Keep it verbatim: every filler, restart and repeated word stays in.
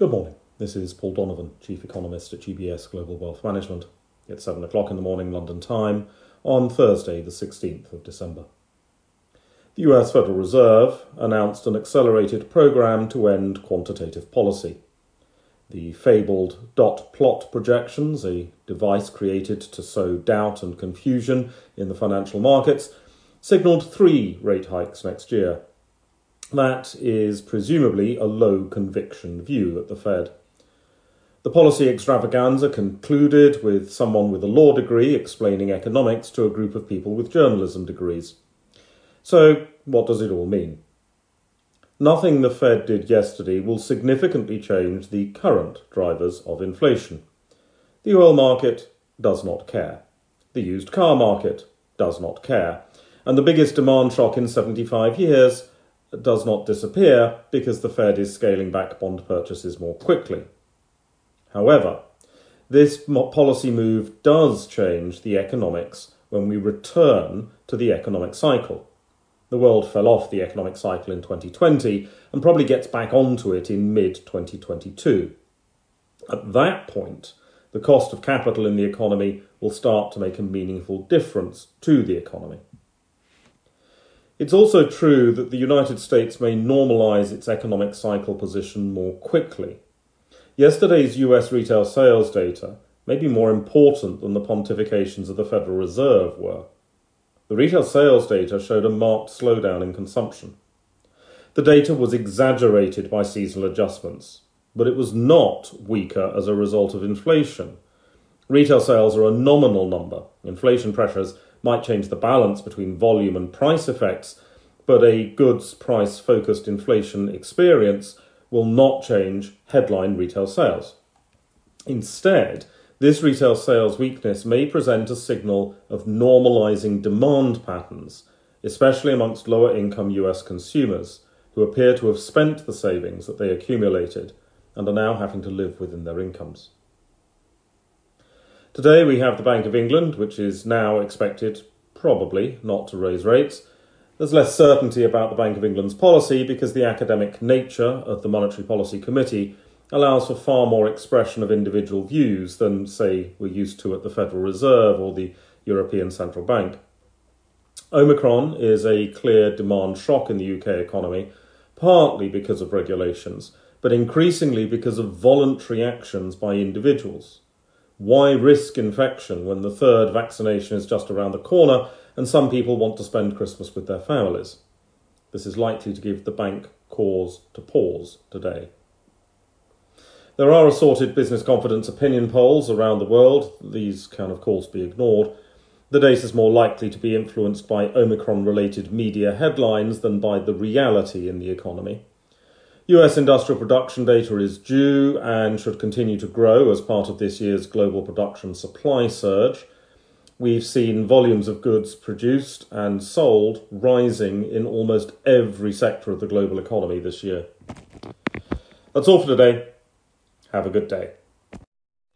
Good morning, this is Paul Donovan, Chief Economist at U B S Global Wealth Management. It's seven o'clock in the morning London time on Thursday the sixteenth of December. The U S Federal Reserve announced an accelerated programme to end quantitative policy. The fabled dot plot projections, a device created to sow doubt and confusion in the financial markets, signalled three rate hikes next year. That is presumably a low-conviction view at the Fed. The policy extravaganza concluded with someone with a law degree explaining economics to a group of people with journalism degrees. So, what does it all mean? Nothing the Fed did yesterday will significantly change the current drivers of inflation. The oil market does not care. The used car market does not care. And the biggest demand shock in seventy-five years does not disappear because the Fed is scaling back bond purchases more quickly. However, this policy move does change the economics when we return to the economic cycle. The world fell off the economic cycle in twenty twenty and probably gets back onto it in mid twenty twenty-two. At that point, the cost of capital in the economy will start to make a meaningful difference to the economy. It's also true that the United States may normalise its economic cycle position more quickly. Yesterday's U S retail sales data may be more important than the pontifications of the Federal Reserve were. The retail sales data showed a marked slowdown in consumption. The data was exaggerated by seasonal adjustments, but it was not weaker as a result of inflation. Retail sales are a nominal number. Inflation pressures might change the balance between volume and price effects, but a goods price-focused inflation experience will not change headline retail sales. Instead, this retail sales weakness may present a signal of normalising demand patterns, especially amongst lower-income U S consumers, who appear to have spent the savings that they accumulated and are now having to live within their incomes. Today we have the Bank of England, which is now expected probably not to raise rates. There's less certainty about the Bank of England's policy because the academic nature of the Monetary Policy Committee allows for far more expression of individual views than, say, we're used to at the Federal Reserve or the European Central Bank. Omicron is a clear demand shock in the U K economy, partly because of regulations, but increasingly because of voluntary actions by individuals. Why risk infection when the third vaccination is just around the corner and some people want to spend Christmas with their families? This is likely to give the bank cause to pause today. There are assorted business confidence opinion polls around the world. These can, of course, be ignored. The data is more likely to be influenced by Omicron-related media headlines than by the reality in the economy. U S industrial production data is due and should continue to grow as part of this year's global production supply surge. We've seen volumes of goods produced and sold rising in almost every sector of the global economy this year. That's all for today. Have a good day.